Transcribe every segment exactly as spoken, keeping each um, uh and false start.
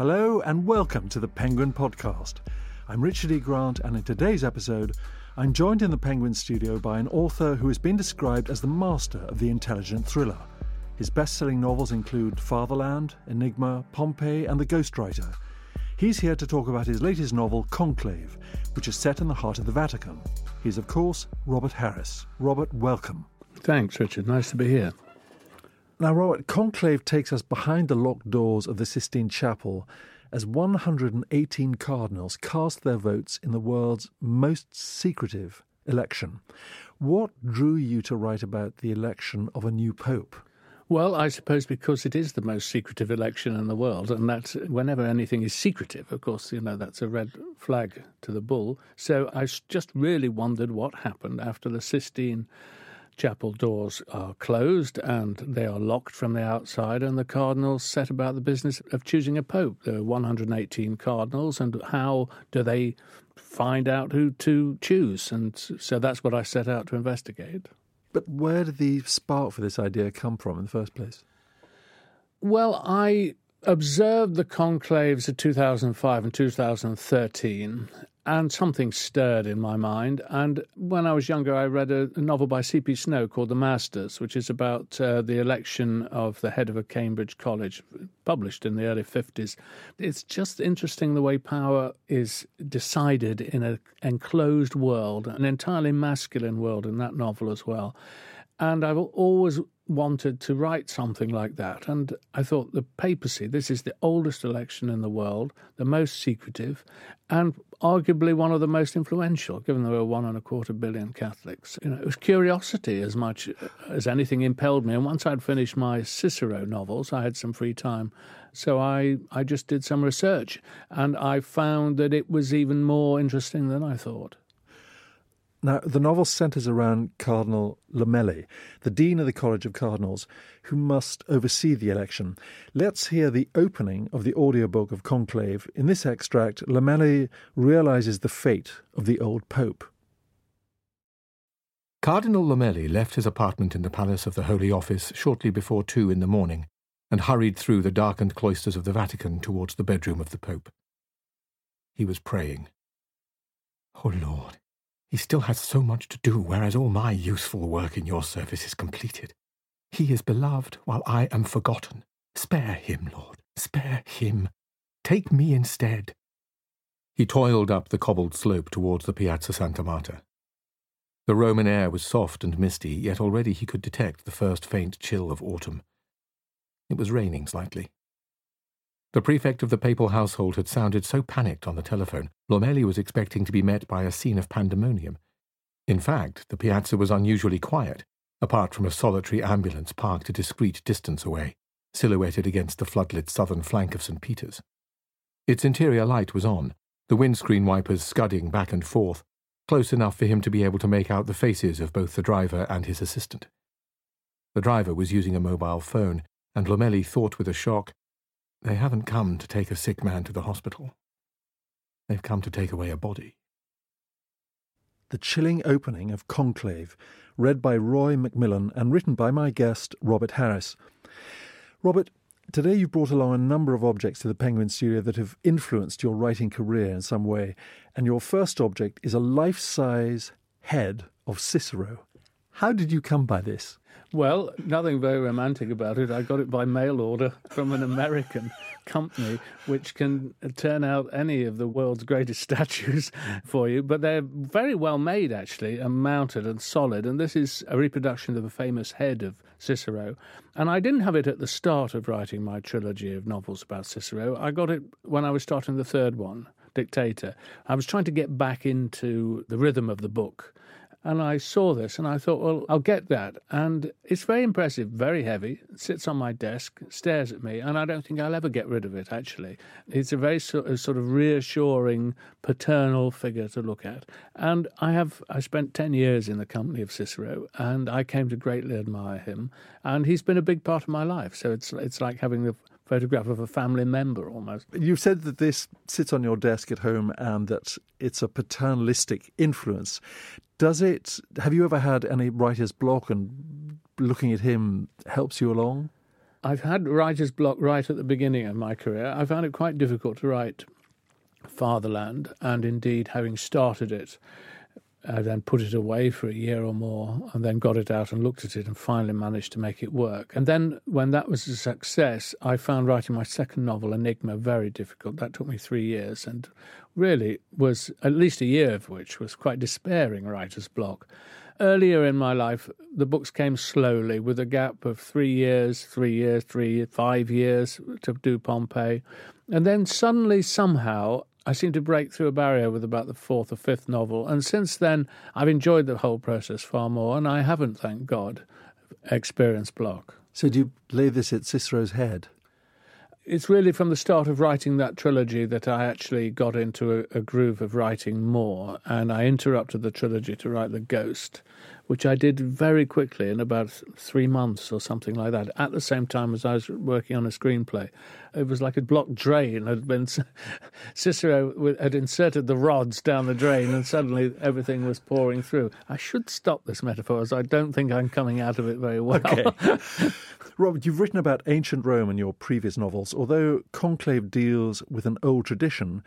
Hello and welcome to the Penguin Podcast. I'm Richard E. Grant, and in today's episode, I'm joined in the Penguin studio by an author who has been described as the master of the intelligent thriller. His best-selling novels include Fatherland, Enigma, Pompeii, and The Ghostwriter. He's here to talk about his latest novel, Conclave, which is set in the heart of the Vatican. He's, of course, Robert Harris. Robert, welcome. Thanks, Richard. Nice to be here. Now, Robert, Conclave takes us behind the locked doors of the Sistine Chapel as one hundred eighteen cardinals cast their votes in the world's most secretive election. What drew you to write about the election of a new pope? Well, I suppose because it is the most secretive election in the world, and that's whenever anything is secretive, of course, you know, that's a red flag to the bull. So I just really wondered what happened after the Sistine Chapel doors are closed and they are locked from the outside, and the cardinals set about the business of choosing a pope. There are one hundred eighteen cardinals, and how do they find out who to choose? And so that's what I set out to investigate. But where did the spark for this idea come from in the first place? Well, I observed the conclaves of two thousand five and two thousand thirteen, and something stirred in my mind. And when I was younger, I read a novel by C P Snow called The Masters, which is about uh, the election of the head of a Cambridge college, published in the early fifties. It's just interesting the way power is decided in an enclosed world, an entirely masculine world in that novel as well. And I've always wanted to write something like that. And I thought the papacy, this is the oldest election in the world, the most secretive, and arguably one of the most influential, given there were one and a quarter billion Catholics. You know, it was curiosity as much as anything impelled me. And once I'd finished my Cicero novels, I had some free time. So I, I just did some research, and I found that it was even more interesting than I thought. Now, the novel centres around Cardinal Lomeli, the Dean of the College of Cardinals, who must oversee the election. Let's hear the opening of the audiobook of Conclave. In this extract, Lomeli realises the fate of the old Pope. Cardinal Lomeli left his apartment in the Palace of the Holy Office shortly before two in the morning and hurried through the darkened cloisters of the Vatican towards the bedroom of the Pope. He was praying. Oh, Lord! He still has so much to do, whereas all my useful work in your service is completed. He is beloved while I am forgotten. Spare him, Lord, spare him. Take me instead. He toiled up the cobbled slope towards the Piazza Santa Marta. The Roman air was soft and misty, yet already he could detect the first faint chill of autumn. It was raining slightly. The prefect of the papal household had sounded so panicked on the telephone, Lomeli was expecting to be met by a scene of pandemonium. In fact, the piazza was unusually quiet, apart from a solitary ambulance parked a discreet distance away, silhouetted against the floodlit southern flank of Saint Peter's. Its interior light was on, the windscreen wipers scudding back and forth, close enough for him to be able to make out the faces of both the driver and his assistant. The driver was using a mobile phone, and Lomeli thought with a shock, "They haven't come to take a sick man to the hospital. They've come to take away a body." The chilling opening of Conclave, read by Roy McMillan and written by my guest, Robert Harris. Robert, today you've brought along a number of objects to the Penguin Studio that have influenced your writing career in some way, and your first object is a life-size head of Cicero. How did you come by this? Well, nothing very romantic about it. I got it by mail order from an American company, which can turn out any of the world's greatest statues for you. But they're very well made, actually, and mounted and solid. And this is a reproduction of a famous head of Cicero. And I didn't have it at the start of writing my trilogy of novels about Cicero. I got it when I was starting the third one, Dictator. I was trying to get back into the rhythm of the book. And I saw this and I thought, well, I'll get that. And it's very impressive, very heavy, it sits on my desk, stares at me, and I don't think I'll ever get rid of it, actually. It's a very so- a sort of reassuring, paternal figure to look at. And I have I spent ten years in the company of Cicero, and I came to greatly admire him. And he's been a big part of my life, so it's it's like having the photograph of a family member almost. You've said that this sits on your desk at home and that it's a paternalistic influence. Does it? Have you ever had any writer's block, and looking at him helps you along? I've had writer's block right at the beginning of my career. I found it quite difficult to write Fatherland, and indeed, having started it, I then put it away for a year or more and then got it out and looked at it and finally managed to make it work. And then when that was a success, I found writing my second novel, Enigma, very difficult. That took me three years and really was at least a year of which was quite despairing writer's block. Earlier in my life, the books came slowly with a gap of three years, three years, three, five years to do Pompeii. And then suddenly, somehow, I seemed to break through a barrier with about the fourth or fifth novel. And since then, I've enjoyed the whole process far more, and I haven't, thank God, experienced block. So do you lay this at Cicero's head? It's really from the start of writing that trilogy that I actually got into a, a groove of writing more, and I interrupted the trilogy to write The Ghost, which I did very quickly in about three months or something like that, at the same time as I was working on a screenplay. It was like a blocked drain had been... Cicero had inserted the rods down the drain and suddenly everything was pouring through. I should stop this metaphor, as I don't think I'm coming out of it very well. Okay. Robert, you've written about ancient Rome in your previous novels. Although Conclave deals with an old tradition,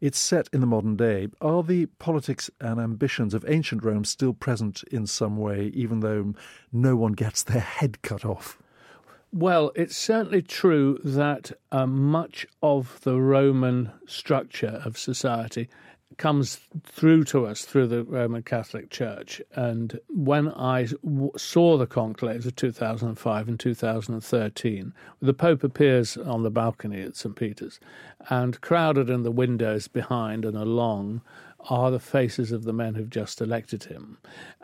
it's set in the modern day. Are the politics and ambitions of ancient Rome still present in some way, even though no one gets their head cut off? Well, it's certainly true that uh, much of the Roman structure of society comes through to us through the Roman Catholic Church. And when I w- saw the conclaves of two thousand five and two thousand thirteen, the Pope appears on the balcony at Saint Peter's, and crowded in the windows behind and along are the faces of the men who've just elected him.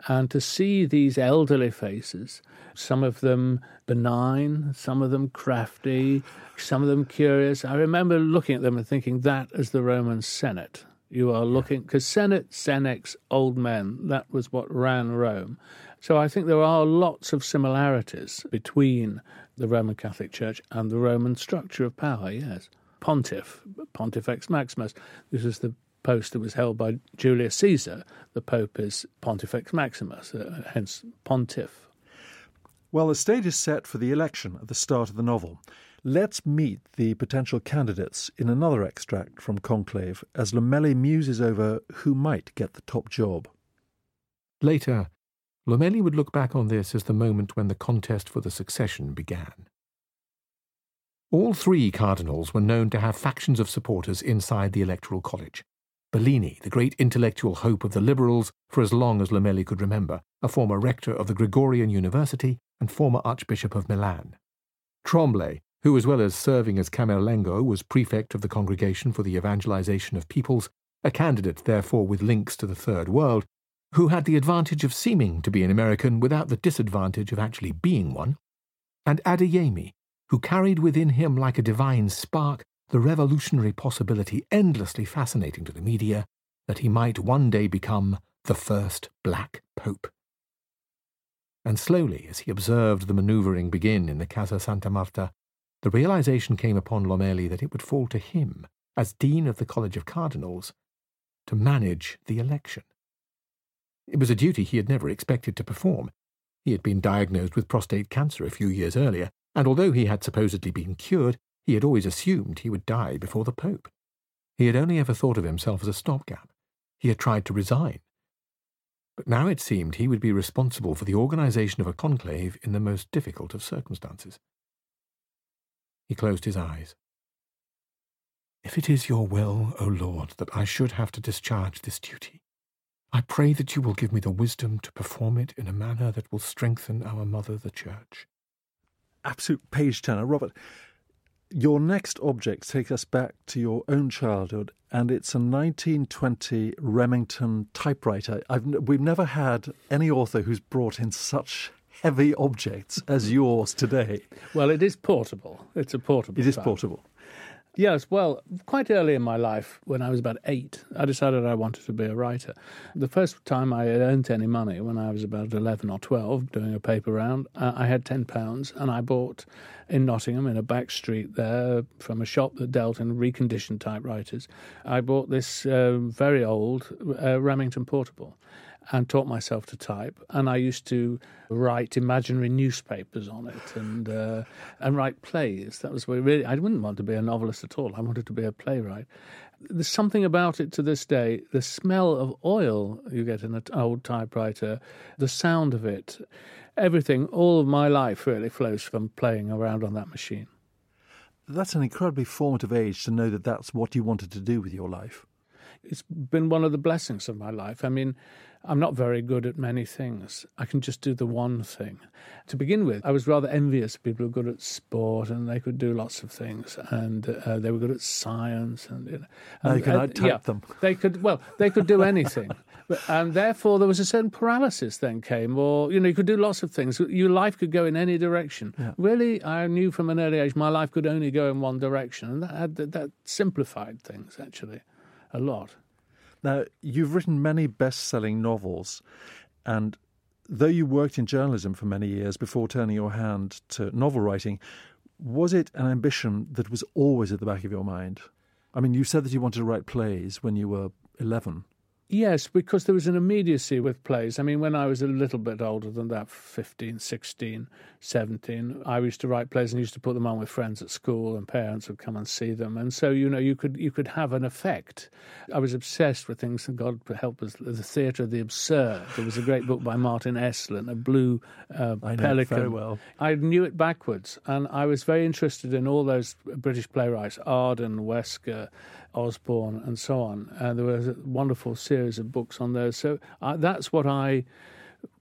And to see these elderly faces, some of them benign, some of them crafty, some of them curious, I remember looking at them and thinking, that is the Roman Senate. You are looking, because Senate, Senex, old men, that was what ran Rome. So I think there are lots of similarities between the Roman Catholic Church and the Roman structure of power, yes. Pontiff, Pontifex Maximus, this is the post that was held by Julius Caesar. The Pope is Pontifex Maximus, uh, hence Pontiff. Well, the stage is set for the election at the start of the novel. Let's meet the potential candidates in another extract from Conclave as Lomeli muses over who might get the top job. Later, Lomeli would look back on this as the moment when the contest for the succession began. All three cardinals were known to have factions of supporters inside the Electoral College. Bellini, the great intellectual hope of the liberals for as long as Lomeli could remember, a former rector of the Gregorian University and former Archbishop of Milan. Tremblay, who as well as serving as Camerlengo was prefect of the Congregation for the Evangelization of Peoples, a candidate therefore with links to the Third World, who had the advantage of seeming to be an American without the disadvantage of actually being one, and Adeyemi, who carried within him like a divine spark the revolutionary possibility endlessly fascinating to the media that he might one day become the first black pope. And slowly, as he observed the manoeuvring begin in the Casa Santa Marta, the realization came upon Lomeli that it would fall to him, as Dean of the College of Cardinals, to manage the election. It was a duty he had never expected to perform. He had been diagnosed with prostate cancer a few years earlier, and although he had supposedly been cured, he had always assumed he would die before the Pope. He had only ever thought of himself as a stopgap. He had tried to resign. But now it seemed he would be responsible for the organization of a conclave in the most difficult of circumstances. He closed his eyes. If it is your will, O Lord, that I should have to discharge this duty, I pray that you will give me the wisdom to perform it in a manner that will strengthen our mother, the Church. Absolute page-turner. Robert, your next objects take us back to your own childhood, and it's a nineteen twenty Remington typewriter. I've, we've never had any author who's brought in such heavy objects as yours today. Well, it is portable. It's a portable. It is portable. Yes, well, quite early in my life, when I was about eight, I decided I wanted to be a writer. The first time I had earned any money, when I was about eleven or twelve, doing a paper round, uh, I had ten pounds, and I bought in Nottingham, in a back street there, from a shop that dealt in reconditioned typewriters, I bought this uh, very old uh, Remington portable. and taught myself to type. And I used to write imaginary newspapers on it and uh, and write plays. That was where really I wouldn't want to be a novelist at all. I wanted to be a playwright. There's something about it to this day. The smell of oil you get in an old typewriter, the sound of it, everything, all of my life really flows from playing around on that machine. That's an incredibly formative age to know that that's what you wanted to do with your life. It's been one of the blessings of my life. I mean, I'm not very good at many things. I can just do the one thing. To begin with, I was rather envious of people who were good at sport and they could do lots of things, and uh, they were good at science. And you know, and, they could out-type yeah, them. They could, well, they could do anything. And therefore, there was a certain paralysis then came, or, you know, you could do lots of things. Your life could go in any direction. Yeah. Really, I knew from an early age my life could only go in one direction, and that, had, that simplified things, actually. A lot. Now, you've written many best-selling novels, and though you worked in journalism for many years before turning your hand to novel writing, was it an ambition that was always at the back of your mind? I mean, you said that you wanted to write plays when you were eleven. Yes, because there was an immediacy with plays. I mean, when I was a little bit older than that, fifteen, sixteen, seventeen, I used to write plays and used to put them on with friends at school, and parents would come and see them. And so, you know, you could you could have an effect. I was obsessed with things, and God help us, the theatre of the absurd. There was a great book by Martin Esslin, A Blue uh, I Pelican. I know it very well. I knew it backwards, and I was very interested in all those British playwrights, Arden, Wesker, Osborne, and so on. And there was a wonderful series of books on those. So uh, that's what I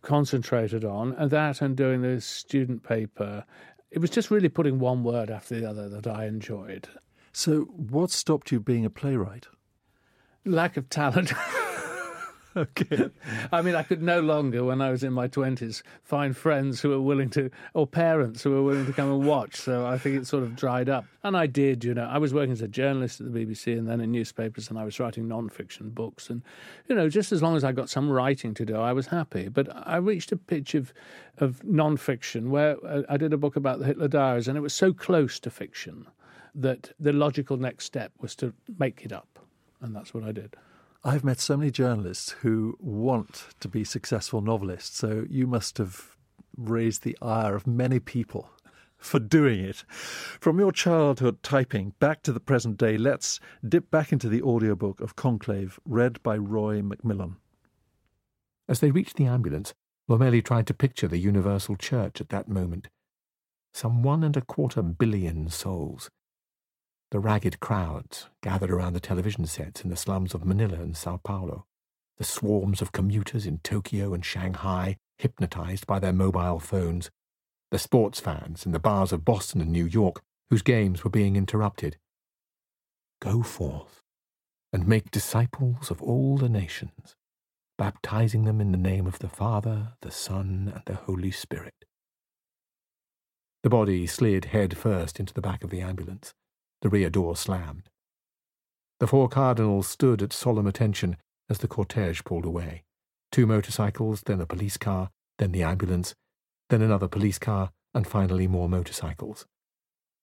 concentrated on, and that and doing the student paper. It was just really putting one word after the other that I enjoyed. So what stopped you being a playwright? Lack of talent. Okay. I mean, I could no longer, when I was in my twenties, find friends who were willing to, or parents who were willing to come and watch. So I think it sort of dried up. And I did, you know. I was working as a journalist at the B B C and then in newspapers, and I was writing non-fiction books. And, you know, just as long as I got some writing to do, I was happy. But I reached a pitch of, of non-fiction where I did a book about the Hitler Diaries, and it was so close to fiction that the logical next step was to make it up. And that's what I did. I've met so many journalists who want to be successful novelists, so you must have raised the ire of many people for doing it. From your childhood typing back to the present day, let's dip back into the audiobook of Conclave, read by Roy McMillan. As they reached the ambulance, Lomeli tried to picture the universal church at that moment. Some one and a quarter billion souls. The ragged crowds gathered around the television sets in the slums of Manila and Sao Paulo, the swarms of commuters in Tokyo and Shanghai hypnotized by their mobile phones, the sports fans in the bars of Boston and New York whose games were being interrupted. Go forth and make disciples of all the nations, baptizing them in the name of the Father, the Son, and the Holy Spirit. The body slid head first into the back of the ambulance. The rear door slammed. The four cardinals stood at solemn attention as the cortege pulled away. Two motorcycles, then a police car, then the ambulance, then another police car, and finally more motorcycles.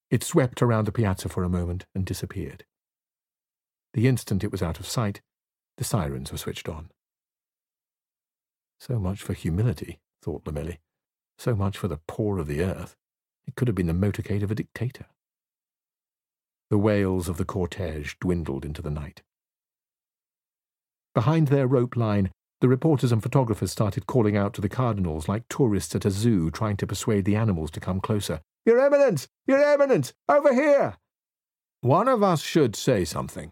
It swept around the piazza for a moment and disappeared. The instant it was out of sight, the sirens were switched on. So much for humility, thought Lomeli. So much for the poor of the earth. It could have been the motorcade of a dictator. The wails of the cortege dwindled into the night. Behind their rope line, the reporters and photographers started calling out to the cardinals like tourists at a zoo trying to persuade the animals to come closer. Your Eminence! Your Eminence! Over here! One of us should say something,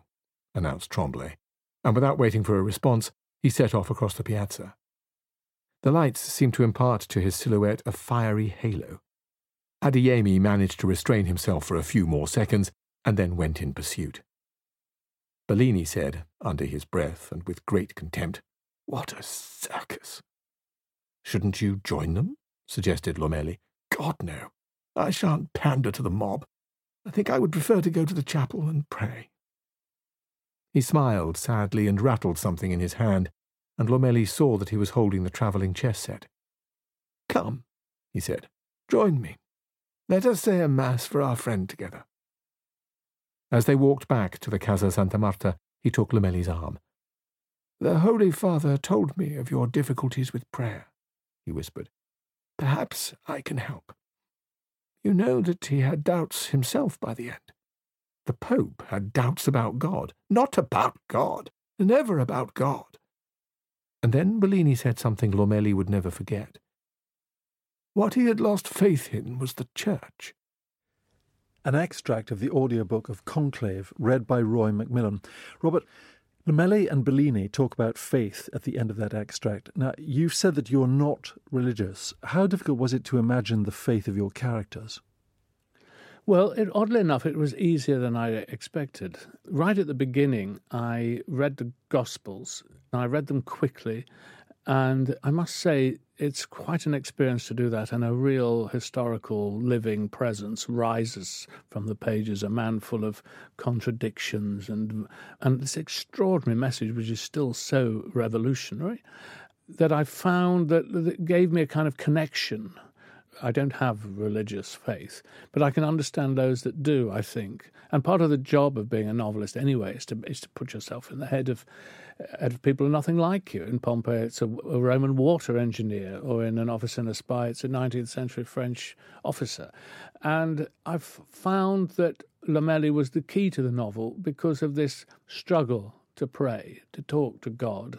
announced Tremblay, and without waiting for a response, he set off across the piazza. The lights seemed to impart to his silhouette a fiery halo. Adeyemi managed to restrain himself for a few more seconds, and then went in pursuit. Bellini said, under his breath and with great contempt, "What a circus!" "Shouldn't you join them?" suggested Lomeli. "God, no. I shan't pander to the mob. I think I would prefer to go to the chapel and pray." He smiled sadly and rattled something in his hand, and Lomeli saw that he was holding the travelling chess set. "Come," he said, "join me. Let us say a mass for our friend together." As they walked back to the Casa Santa Marta, he took Lomeli's arm. "The Holy Father told me of your difficulties with prayer," he whispered. "Perhaps I can help." You know that he had doubts himself by the end. The Pope had doubts about God. Not about God. Never about God. And then Bellini said something Lomeli would never forget. What he had lost faith in was the Church. An extract of the audiobook of Conclave, read by Roy McMillan. Robert, Lomeli and Bellini talk about faith at the end of that extract. Now, you've said that you're not religious. How difficult was it to imagine the faith of your characters? Well, it, oddly enough, it was easier than I expected. Right at the beginning, I read the Gospels, and I read them quickly, and I must say it's quite an experience to do that, and a real historical living presence rises from the pages, a man full of contradictions and, and this extraordinary message, which is still so revolutionary, that I found that, that it gave me a kind of connection. I don't have religious faith, but I can understand those that do, I think. And part of the job of being a novelist anyway is to is to put yourself in the head of, head of people who are nothing like you. In Pompeii, it's a, a Roman water engineer, or in An Officer and a Spy, it's a nineteenth century French officer. And I've found that Lomeli was the key to the novel because of this struggle to pray, to talk to God.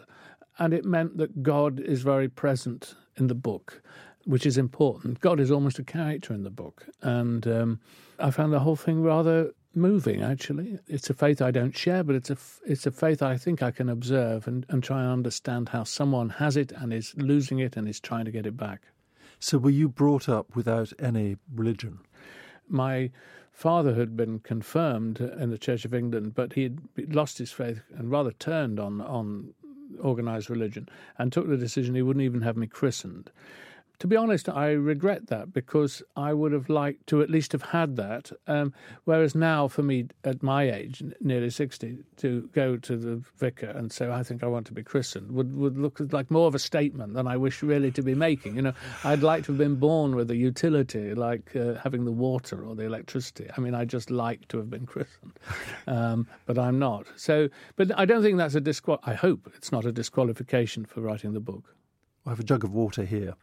And it meant that God is very present in the book, which is important. God is almost a character in the book. And um, I found the whole thing rather moving, actually. It's a faith I don't share, but it's a, it's a faith I think I can observe and, and try and understand how someone has it and is losing it and is trying to get it back. So were you brought up without any religion? My father had been confirmed in the Church of England, but he had lost his faith and rather turned on, on organised religion and took the decision he wouldn't even have me christened. To be honest, I regret that because I would have liked to at least have had that, um, whereas now for me at my age, nearly sixty, to go to the vicar and say, I think I want to be christened, would, would look like more of a statement than I wish really to be making. You know, I'd like to have been born with a utility, like uh, having the water or the electricity. I mean, I just like to have been christened, um, but I'm not. So, but I don't think that's a disqual- I hope it's not a disqualification for writing the book. I have a jug of water here.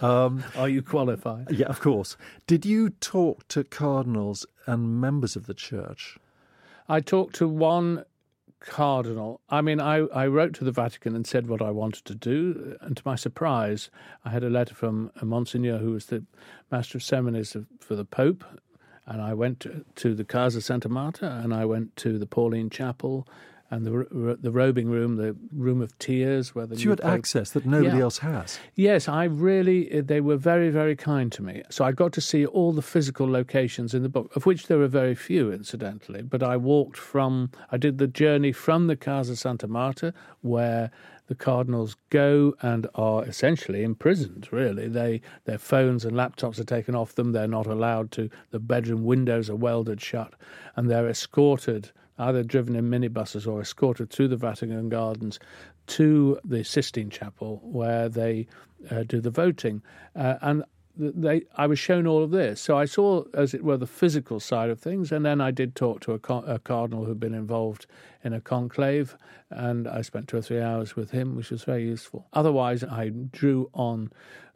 Um, Are you qualified? Yeah, of course. Did you talk to cardinals and members of the church? I talked to one cardinal. I mean, I, I wrote to the Vatican and said what I wanted to do. And to my surprise, I had a letter from a Monsignor who was the Master of Seminaries for the Pope. And I went to, to the Casa Santa Marta and I went to the Pauline Chapel and the the robing room, the room of tears. Where the so you had Pope... access that nobody yeah. else has. Yes, I really, they were very, very kind to me. So I got to see all the physical locations in the book, of which there were very few, incidentally. But I walked from, I did the journey from the Casa Santa Marta, where the cardinals go and are essentially imprisoned, really. They Their phones and laptops are taken off them. They're not allowed to. The bedroom windows are welded shut, and they're escorted, either driven in minibuses or escorted through the Vatican gardens to the Sistine Chapel where they uh, do the voting. Uh, and they, I was shown all of this. So I saw, as it were, the physical side of things. And then I did talk to a, co- a cardinal who'd been involved in a conclave, and I spent two or three hours with him, which was very useful. Otherwise, I drew on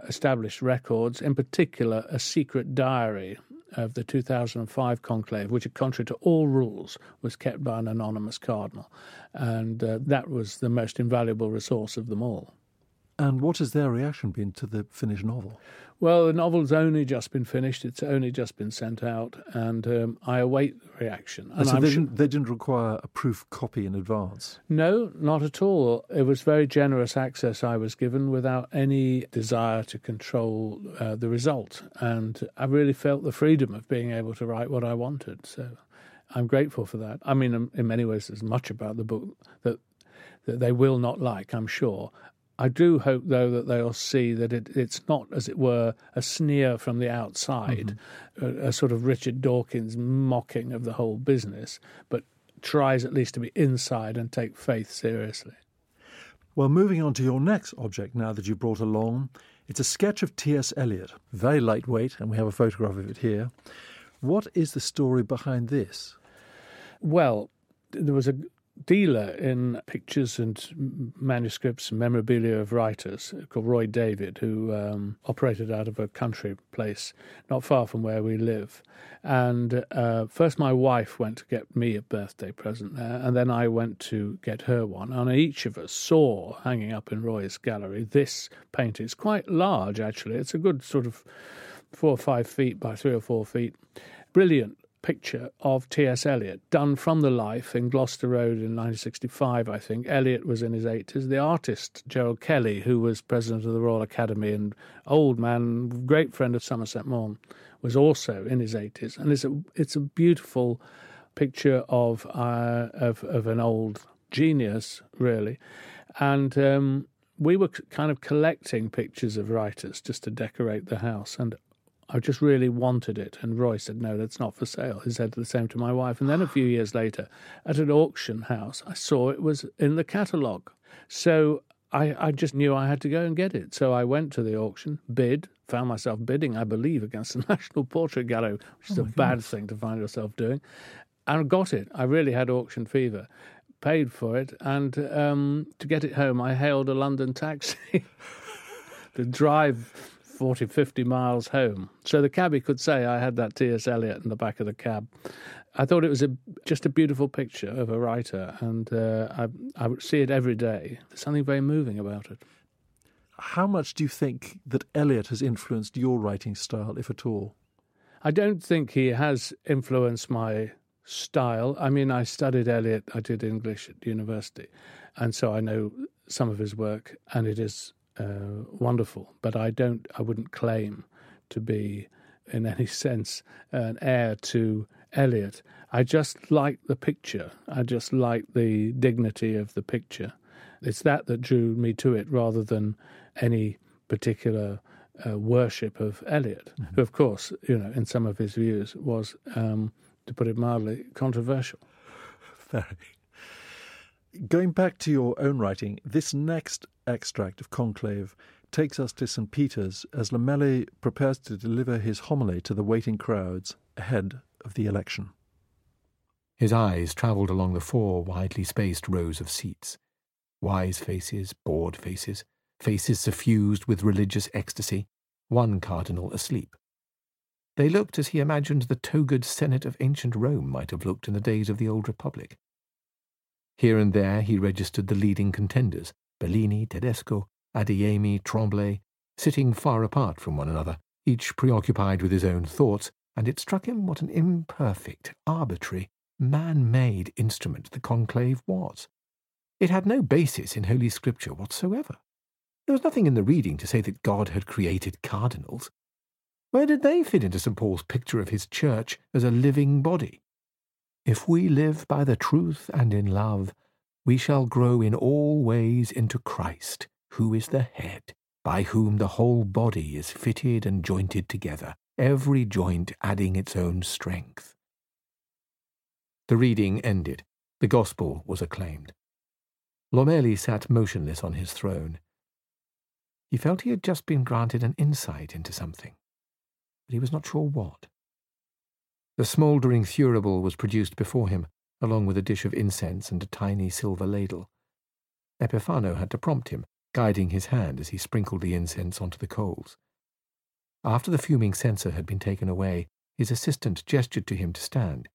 established records, in particular a secret diary of the two thousand five conclave, which, contrary to all rules, was kept by an anonymous cardinal. And uh, that was the most invaluable resource of them all. And what has their reaction been to the finished novel? Well, the novel's only just been finished. It's only just been sent out, and um, I await the reaction. And and so they, sh- didn't, they didn't require a proof copy in advance? No, not at all. It was very generous access I was given without any desire to control uh, the result. And I really felt the freedom of being able to write what I wanted. So I'm grateful for that. I mean, in many ways, there's much about the book that, that they will not like, I'm sure. I do hope, though, that they'll see that it, it's not, as it were, a sneer from the outside, mm-hmm. a, a sort of Richard Dawkins mocking of the whole business, but tries at least to be inside and take faith seriously. Well, moving on to your next object now that you brought along, it's a sketch of T S. Eliot, very lightweight, and we have a photograph of it here. What is the story behind this? Well, there was a dealer in pictures and manuscripts and memorabilia of writers called Roy David, who um, operated out of a country place not far from where we live. And uh, first my wife went to get me a birthday present there, and then I went to get her one. And each of us saw, hanging up in Roy's gallery, this painting. It's quite large, actually. It's a good sort of four or five feet by three or four feet. Brilliant picture of T S. Eliot, done from the life in Gloucester Road in nineteen sixty-five, I think. Eliot was in his eighties. The artist, Gerald Kelly, who was president of the Royal Academy and old man, great friend of Somerset Maugham, was also in his eighties. And it's a, it's a beautiful picture of, uh, of, of an old genius, really. And um, we were kind of collecting pictures of writers just to decorate the house, and I just really wanted it. And Roy said, no, that's not for sale. He said the same to my wife. And then a few years later, at an auction house, I saw it was in the catalogue. So I, I just knew I had to go and get it. So I went to the auction, bid, found myself bidding, I believe, against the National Portrait Gallery, which is oh a goodness. bad thing to find yourself doing, and got it. I really had auction fever. Paid for it. And um, to get it home, I hailed a London taxi. The drive forty, fifty miles home. So the cabbie could say I had that T S. Eliot in the back of the cab. I thought it was a, just a beautiful picture of a writer, and uh, I, I see it every day. There's something very moving about it. How much do you think that Eliot has influenced your writing style, if at all? I don't think he has influenced my style. I mean, I studied Eliot. I did English at university, and so I know some of his work, and it is Uh, wonderful, but I don't. I wouldn't claim to be, in any sense, an heir to Eliot. I just like the picture. I just like the dignity of the picture. It's that that drew me to it, rather than any particular uh, worship of Eliot, mm-hmm. who, of course, you know, in some of his views was, um, to put it mildly, controversial. Very. Going back to your own writing, this next extract of Conclave takes us to Saint Peter's as Lomeli prepares to deliver his homily to the waiting crowds ahead of the election. His eyes travelled along the four widely spaced rows of seats. Wise faces, bored faces, faces suffused with religious ecstasy, one cardinal asleep. They looked as he imagined the togaed Senate of ancient Rome might have looked in the days of the old Republic. Here and there he registered the leading contenders, Bellini, Tedesco, Adeyemi, Tremblay, sitting far apart from one another, each preoccupied with his own thoughts, and it struck him what an imperfect, arbitrary, man-made instrument the conclave was. It had no basis in Holy Scripture whatsoever. There was nothing in the reading to say that God had created cardinals. Where did they fit into Saint Paul's picture of his church as a living body? If we live by the truth and in love, we shall grow in all ways into Christ, who is the head, by whom the whole body is fitted and jointed together, every joint adding its own strength. The reading ended. The gospel was acclaimed. Lomeli sat motionless on his throne. He felt he had just been granted an insight into something, but he was not sure what. The smouldering thurible was produced before him, along with a dish of incense and a tiny silver ladle. Epiphano had to prompt him, guiding his hand as he sprinkled the incense onto the coals. After the fuming censer had been taken away, his assistant gestured to him to stand,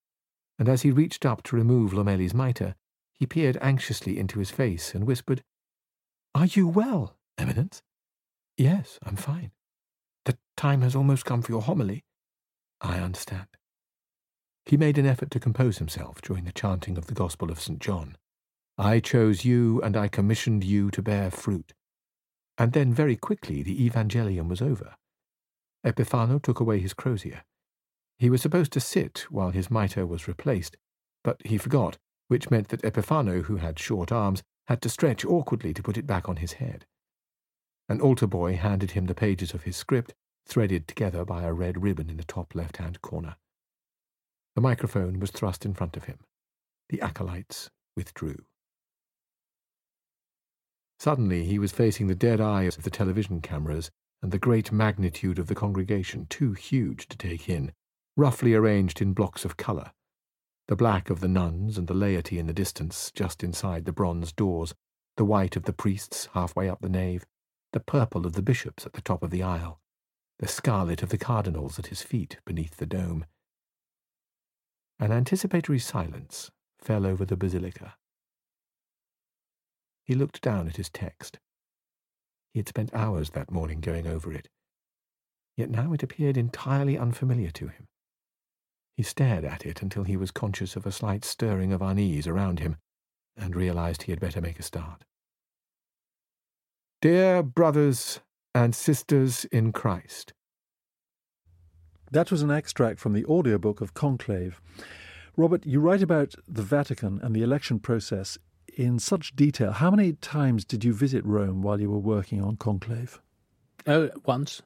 and as he reached up to remove Lomeli's mitre, he peered anxiously into his face and whispered, "Are you well, Eminence?" "Yes, I'm fine." "The time has almost come for your homily." "I understand." He made an effort to compose himself during the chanting of the Gospel of Saint John. "I chose you, and I commissioned you to bear fruit." And then very quickly the Evangelium was over. Epiphano took away his crozier. He was supposed to sit while his mitre was replaced, but he forgot, which meant that Epiphano, who had short arms, had to stretch awkwardly to put it back on his head. An altar boy handed him the pages of his script, threaded together by a red ribbon in the top left-hand corner. The microphone was thrust in front of him. The acolytes withdrew. Suddenly he was facing the dead eyes of the television cameras and the great magnitude of the congregation, too huge to take in, roughly arranged in blocks of colour. the black of the nuns and the laity in the distance just inside the bronze doors, the white of the priests halfway up the nave, the purple of the bishops at the top of the aisle, the scarlet of the cardinals at his feet beneath the dome. An anticipatory silence fell over the basilica. He looked down at his text. He had spent hours that morning going over it, yet now it appeared entirely unfamiliar to him. He stared at it until he was conscious of a slight stirring of unease around him, and realized he had better make a start. Dear brothers and sisters in Christ. That was an extract from the audiobook of Conclave. Robert, you write about the Vatican and the election process in such detail. How many times did you visit Rome while you were working on Conclave? Oh, once,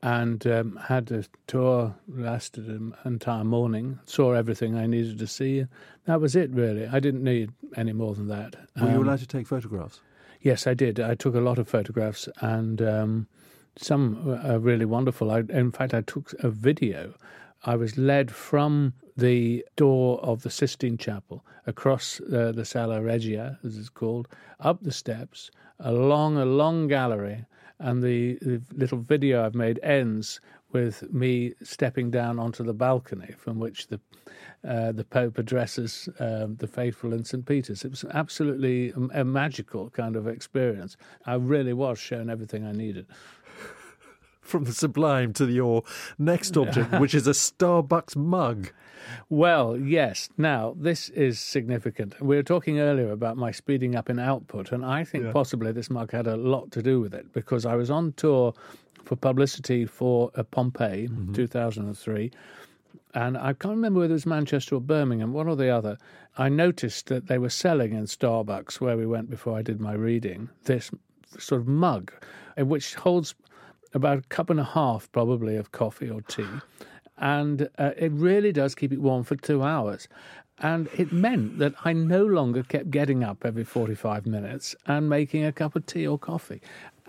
and um, had a tour, lasted an entire morning, saw everything I needed to see. That was it, really. I didn't need any more than that. Were um, you allowed to take photographs? Yes, I did. I took a lot of photographs, and um, some are really wonderful. I, in fact, I took a video. I was led from the door of the Sistine Chapel across uh, the Sala Regia, as it's called, up the steps, along a long gallery, and the, the little video I've made ends with me stepping down onto the balcony from which the uh, the Pope addresses uh, the faithful in Saint Peter's. It was absolutely a magical kind of experience. I really was shown everything I needed. From the sublime to your next object, which is a Starbucks mug. Well, yes. Now, this is significant. We were talking earlier about my speeding up in output, and I think yeah. possibly this mug had a lot to do with it, because I was on tour for publicity for uh, Pompeii, mm-hmm. two thousand three, and I can't remember whether it was Manchester or Birmingham, one or the other. I noticed that they were selling in Starbucks, where we went before I did my reading, this sort of mug, which holds about a cup and a half, probably, of coffee or tea. And uh, it really does keep it warm for two hours. And it meant that I no longer kept getting up every forty-five minutes and making a cup of tea or coffee.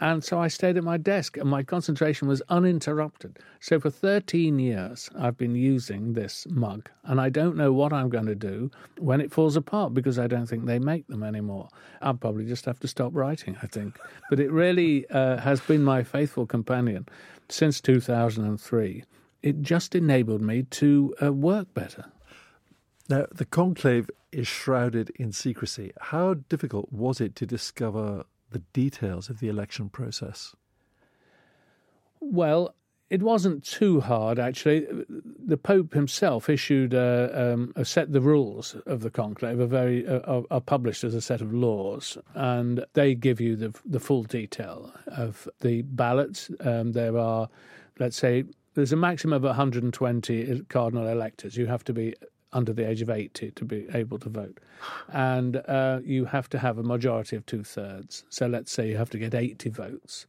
And so I stayed at my desk, and my concentration was uninterrupted. So for thirteen years, I've been using this mug, and I don't know what I'm going to do when it falls apart, because I don't think they make them anymore. I'll probably just have to stop writing, I think. But it really uh, has been my faithful companion since two thousand three. It just enabled me to uh, work better. Now, the Conclave is shrouded in secrecy. How difficult was it to discover the details of the election process? Well, it wasn't too hard, actually. The Pope himself issued a, um, a set the rules of the Conclave, are very uh, are published as a set of laws, and they give you the the full detail of the ballots. Um, there are, let's say, there's a maximum of one hundred twenty cardinal electors. You have to be under the age of eighty to be able to vote. And uh, you have to have a majority of two-thirds. So let's say you have to get eighty votes.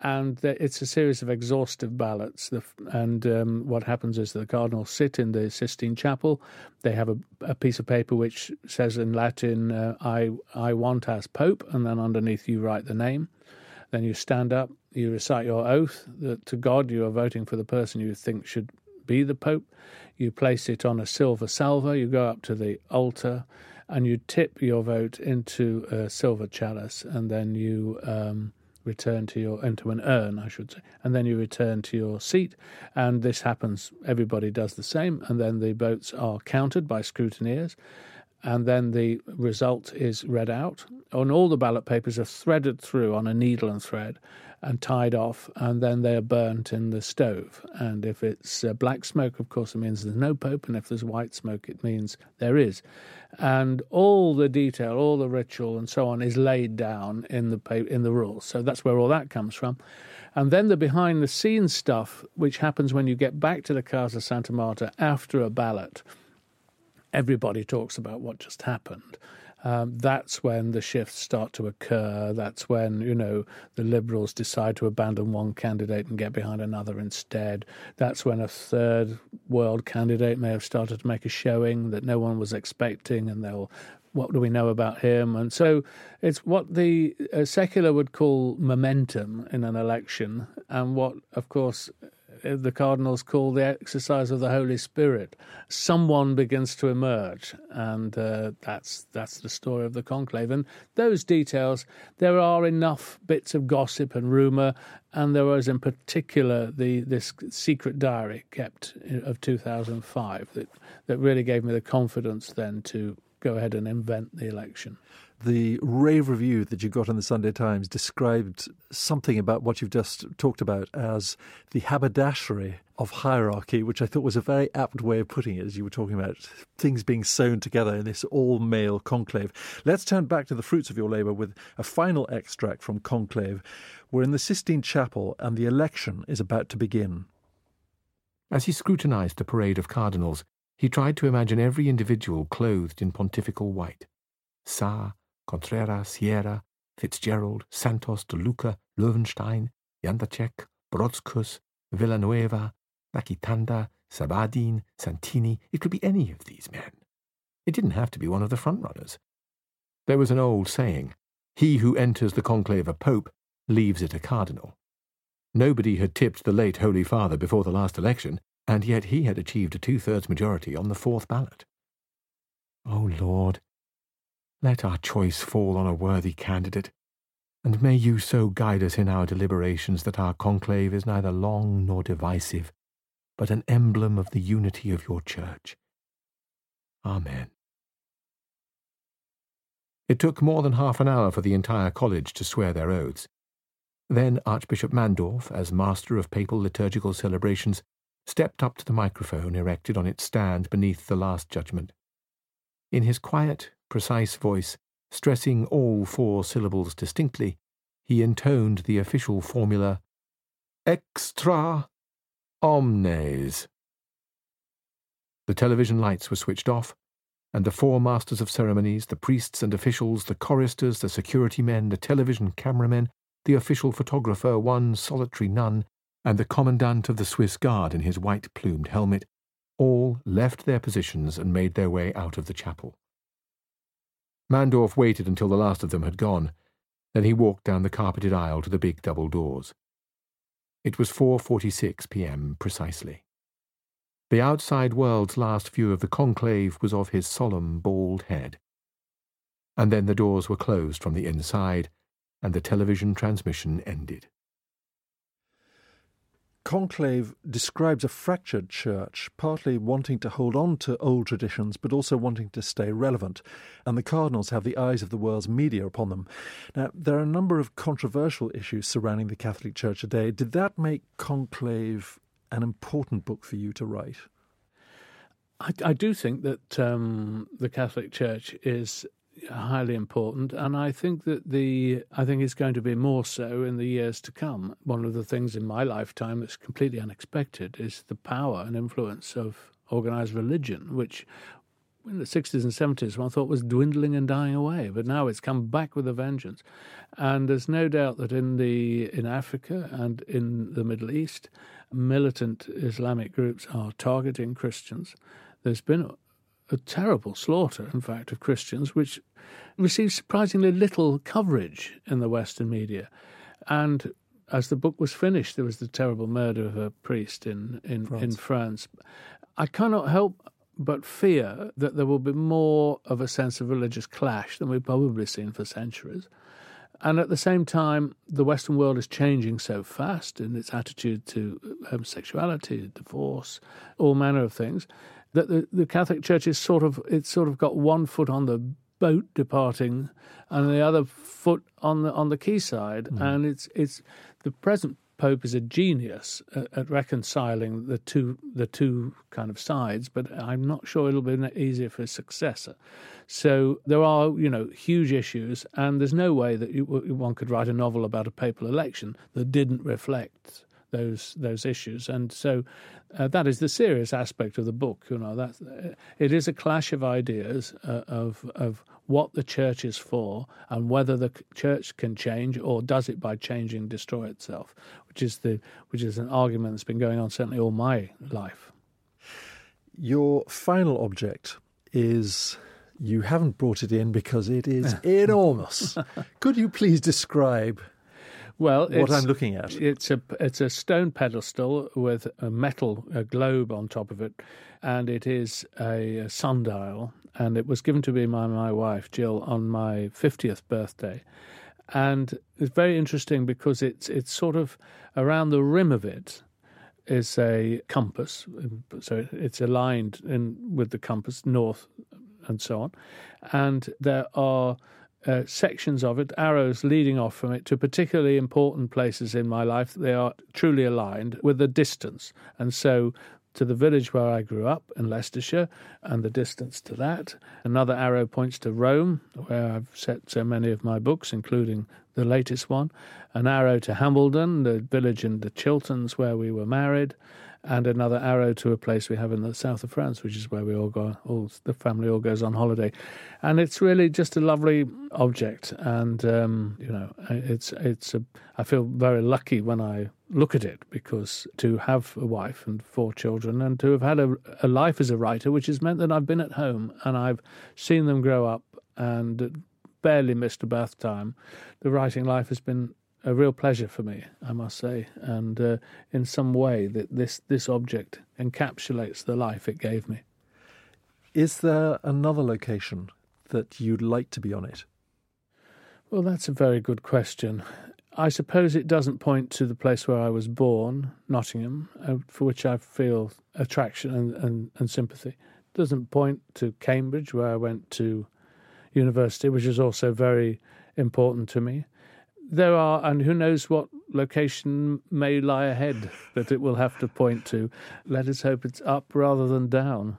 And it's a series of exhaustive ballots. And um, what happens is the cardinals sit in the Sistine Chapel. They have a, a piece of paper which says in Latin, uh, I, I want as Pope, and then underneath you write the name. Then you stand up, you recite your oath that to God you are voting for the person you think should be the Pope. You place it on a silver salver, you go up to the altar, and you tip your vote into a silver chalice, and then you um, return to your, into an urn, I should say, and then you return to your seat, and this happens, everybody does the same, and then the votes are counted by scrutineers, and then the result is read out, and all the ballot papers are threaded through on a needle and thread, and tied off, and then they're burnt in the stove. And if it's uh, black smoke, of course, it means there's no Pope, and if there's white smoke, it means there is. And all the detail, all the ritual and so on is laid down in the pa- in the rules. So that's where all that comes from. And then the behind-the-scenes stuff, which happens when you get back to the Casa Santa Marta after a ballot. Everybody talks about what just happened. Um, that's when the shifts start to occur. That's when, you know, the Liberals decide to abandon one candidate and get behind another instead. That's when a third world candidate may have started to make a showing that no one was expecting, and they'll, what do we know about him? And so it's what the uh, secular would call momentum in an election, and what, of course, the Cardinals call the exercise of the Holy Spirit. Someone begins to emerge, and uh, that's that's the story of the Conclave. And those details, there are enough bits of gossip and rumour, and there was in particular the this secret diary kept of two thousand five that, that really gave me the confidence then to go ahead and invent the election. The rave review that you got in the Sunday Times described something about what you've just talked about as the haberdashery of hierarchy, which I thought was a very apt way of putting it, as you were talking about things being sewn together in this all-male conclave. Let's turn back to the fruits of your labour with a final extract from Conclave. We're in the Sistine Chapel and the election is about to begin. As he scrutinised the parade of cardinals, he tried to imagine every individual clothed in pontifical white. Sa, Contreras, Sierra, Fitzgerald, Santos, De Luca, Löwenstein, Jandacek, Brodskus, Villanueva, Nakitanda, Sabadin, Santini. It could be any of these men. It didn't have to be one of the front-runners. There was an old saying, he who enters the conclave a pope leaves it a cardinal. Nobody had tipped the late Holy Father before the last election, and yet he had achieved a two-thirds majority on the fourth ballot. Oh, Lord, let our choice fall on a worthy candidate, and may you so guide us in our deliberations that our conclave is neither long nor divisive, but an emblem of the unity of your Church. Amen. It took more than half an hour for the entire college to swear their oaths. Then Archbishop Mandorf, as Master of Papal Liturgical Celebrations, stepped up to the microphone erected on its stand beneath the Last Judgment. In his quiet, precise voice, stressing all four syllables distinctly, he intoned the official formula, Extra omnes. The television lights were switched off, and the four masters of ceremonies, the priests and officials, the choristers, the security men, the television cameramen, the official photographer, one solitary nun, and the commandant of the Swiss Guard in his white-plumed helmet, all left their positions and made their way out of the chapel. Mandorf waited until the last of them had gone. Then he walked down the carpeted aisle to the big double doors. It was four forty-six p.m. precisely. The outside world's last view of the conclave was of his solemn, bald head. And then the doors were closed from the inside, and the television transmission ended. Conclave describes a fractured church, partly wanting to hold on to old traditions, but also wanting to stay relevant, and the cardinals have the eyes of the world's media upon them. Now, there are a number of controversial issues surrounding the Catholic Church today. Did that make Conclave an important book for you to write? I, I do think that um, the Catholic Church is highly important, and I think that the I think it's going to be more so in the years to come. One of the things in my lifetime that's completely unexpected is the power and influence of organised religion, which in the sixties and seventies one thought was dwindling and dying away, but now it's come back with a vengeance. And there's no doubt that in the in Africa and in the Middle East, militant Islamic groups are targeting Christians. There's been a A terrible slaughter, in fact, of Christians, which received surprisingly little coverage in the Western media. And as the book was finished, there was the terrible murder of a priest in, in, France. in France. I cannot help but fear that there will be more of a sense of religious clash than we've probably seen for centuries. And at the same time, the Western world is changing so fast in its attitude to homosexuality, divorce, all manner of things, that the, the Catholic Church is sort of it's sort of got one foot on the boat departing and the other foot on the on the quayside. Mm. And it's it's the present Pope is a genius at, at reconciling the two the two kind of sides, but I'm not sure it'll be easier for his successor. So there are, you know, huge issues, and there's no way that you, one could write a novel about a papal election that didn't reflect those those issues. And so uh, that is the serious aspect of the book. You know, that it is a clash of ideas uh, of of what the church is for and whether the church can change, or does it by changing destroy itself, which is the which is an argument that's been going on certainly all my life. Your final object is, you haven't brought it in because it is enormous. Could you please describe Well, what I'm looking at. It's a it's a stone pedestal with a metal a globe on top of it, and it is a, a sundial, and it was given to me by my wife, Jill, on my fiftieth birthday. And it's very interesting because it's it's sort of around the rim of it is a compass, so it's aligned in with the compass, north and so on. And there are uh, sections of it, arrows leading off from it to particularly important places in my life. They are truly aligned with the distance. And so to the village where I grew up in Leicestershire and the distance to that. Another arrow points to Rome, where I've set so many of my books, including the latest one. An arrow to Hambledon, the village in the Chilterns where we were married, and another arrow to a place we have in the south of France, which is where we all go, all, the family all goes on holiday. And it's really just a lovely object. And, um, you know, it's it's a, I feel very lucky when I look at it, because to have a wife and four children and to have had a, a life as a writer, which has meant that I've been at home and I've seen them grow up and barely missed a bath time. The writing life has been a real pleasure for me, I must say, and uh, in some way that this, this object encapsulates the life it gave me. Is there another location that you'd like to be on it? Well, that's a very good question. I suppose it doesn't point to the place where I was born, Nottingham, uh, for which I feel attraction and, and, and sympathy. It doesn't point to Cambridge, where I went to university, which is also very important to me. There are, and who knows what location may lie ahead that it will have to point to. Let us hope it's up rather than down.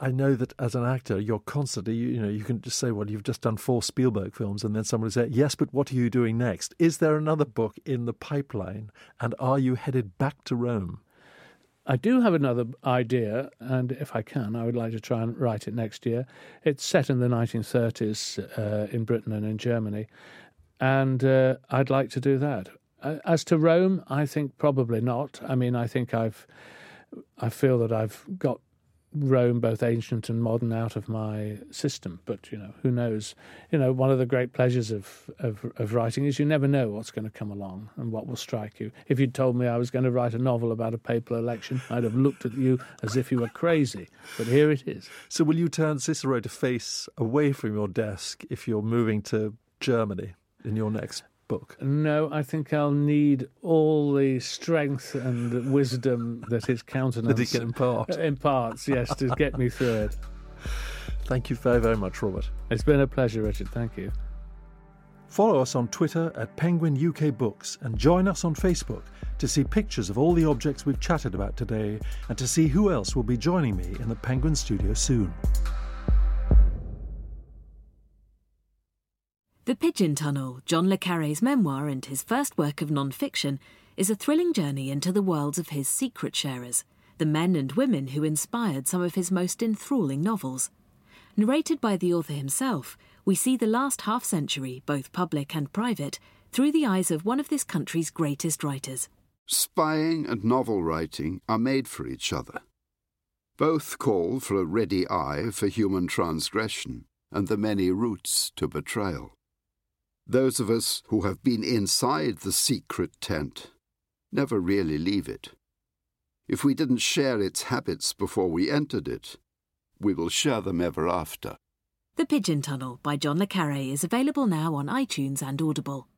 I know that as an actor, you're constantly, you know, you can just say, well, you've just done four Spielberg films, and then someone will say, yes, but what are you doing next? Is there another book in the pipeline, and are you headed back to Rome? I do have another idea, and if I can, I would like to try and write it next year. It's set in the nineteen thirties uh, in Britain and in Germany. And uh, I'd like to do that. As to Rome, I think probably not. I mean, I think I've, I feel that I've got Rome, both ancient and modern, out of my system. But, you know, who knows? You know, one of the great pleasures of, of, of writing is you never know what's going to come along and what will strike you. If you'd told me I was going to write a novel about a papal election, I'd have looked at you as if you were crazy. But here it is. So will you turn Cicero to face away from your desk if you're moving to Germany in your next book? No, I think I'll need all the strength and wisdom that his countenance that he can impart. imparts, yes, to get me through it. Thank you very, very much, Robert. It's been a pleasure, Richard. Thank you. Follow us on Twitter at Penguin U K Books and join us on Facebook to see pictures of all the objects we've chatted about today and to see who else will be joining me in the Penguin studio soon. The Pigeon Tunnel, John le Carré's memoir and his first work of non-fiction, is a thrilling journey into the worlds of his secret sharers, the men and women who inspired some of his most enthralling novels. Narrated by the author himself, we see the last half-century, both public and private, through the eyes of one of this country's greatest writers. Spying and novel writing are made for each other. Both call for a ready eye for human transgression and the many routes to betrayal. Those of us who have been inside the secret tent never really leave it. If we didn't share its habits before we entered it, we will share them ever after. The Pigeon Tunnel by John le Carré is available now on iTunes and Audible.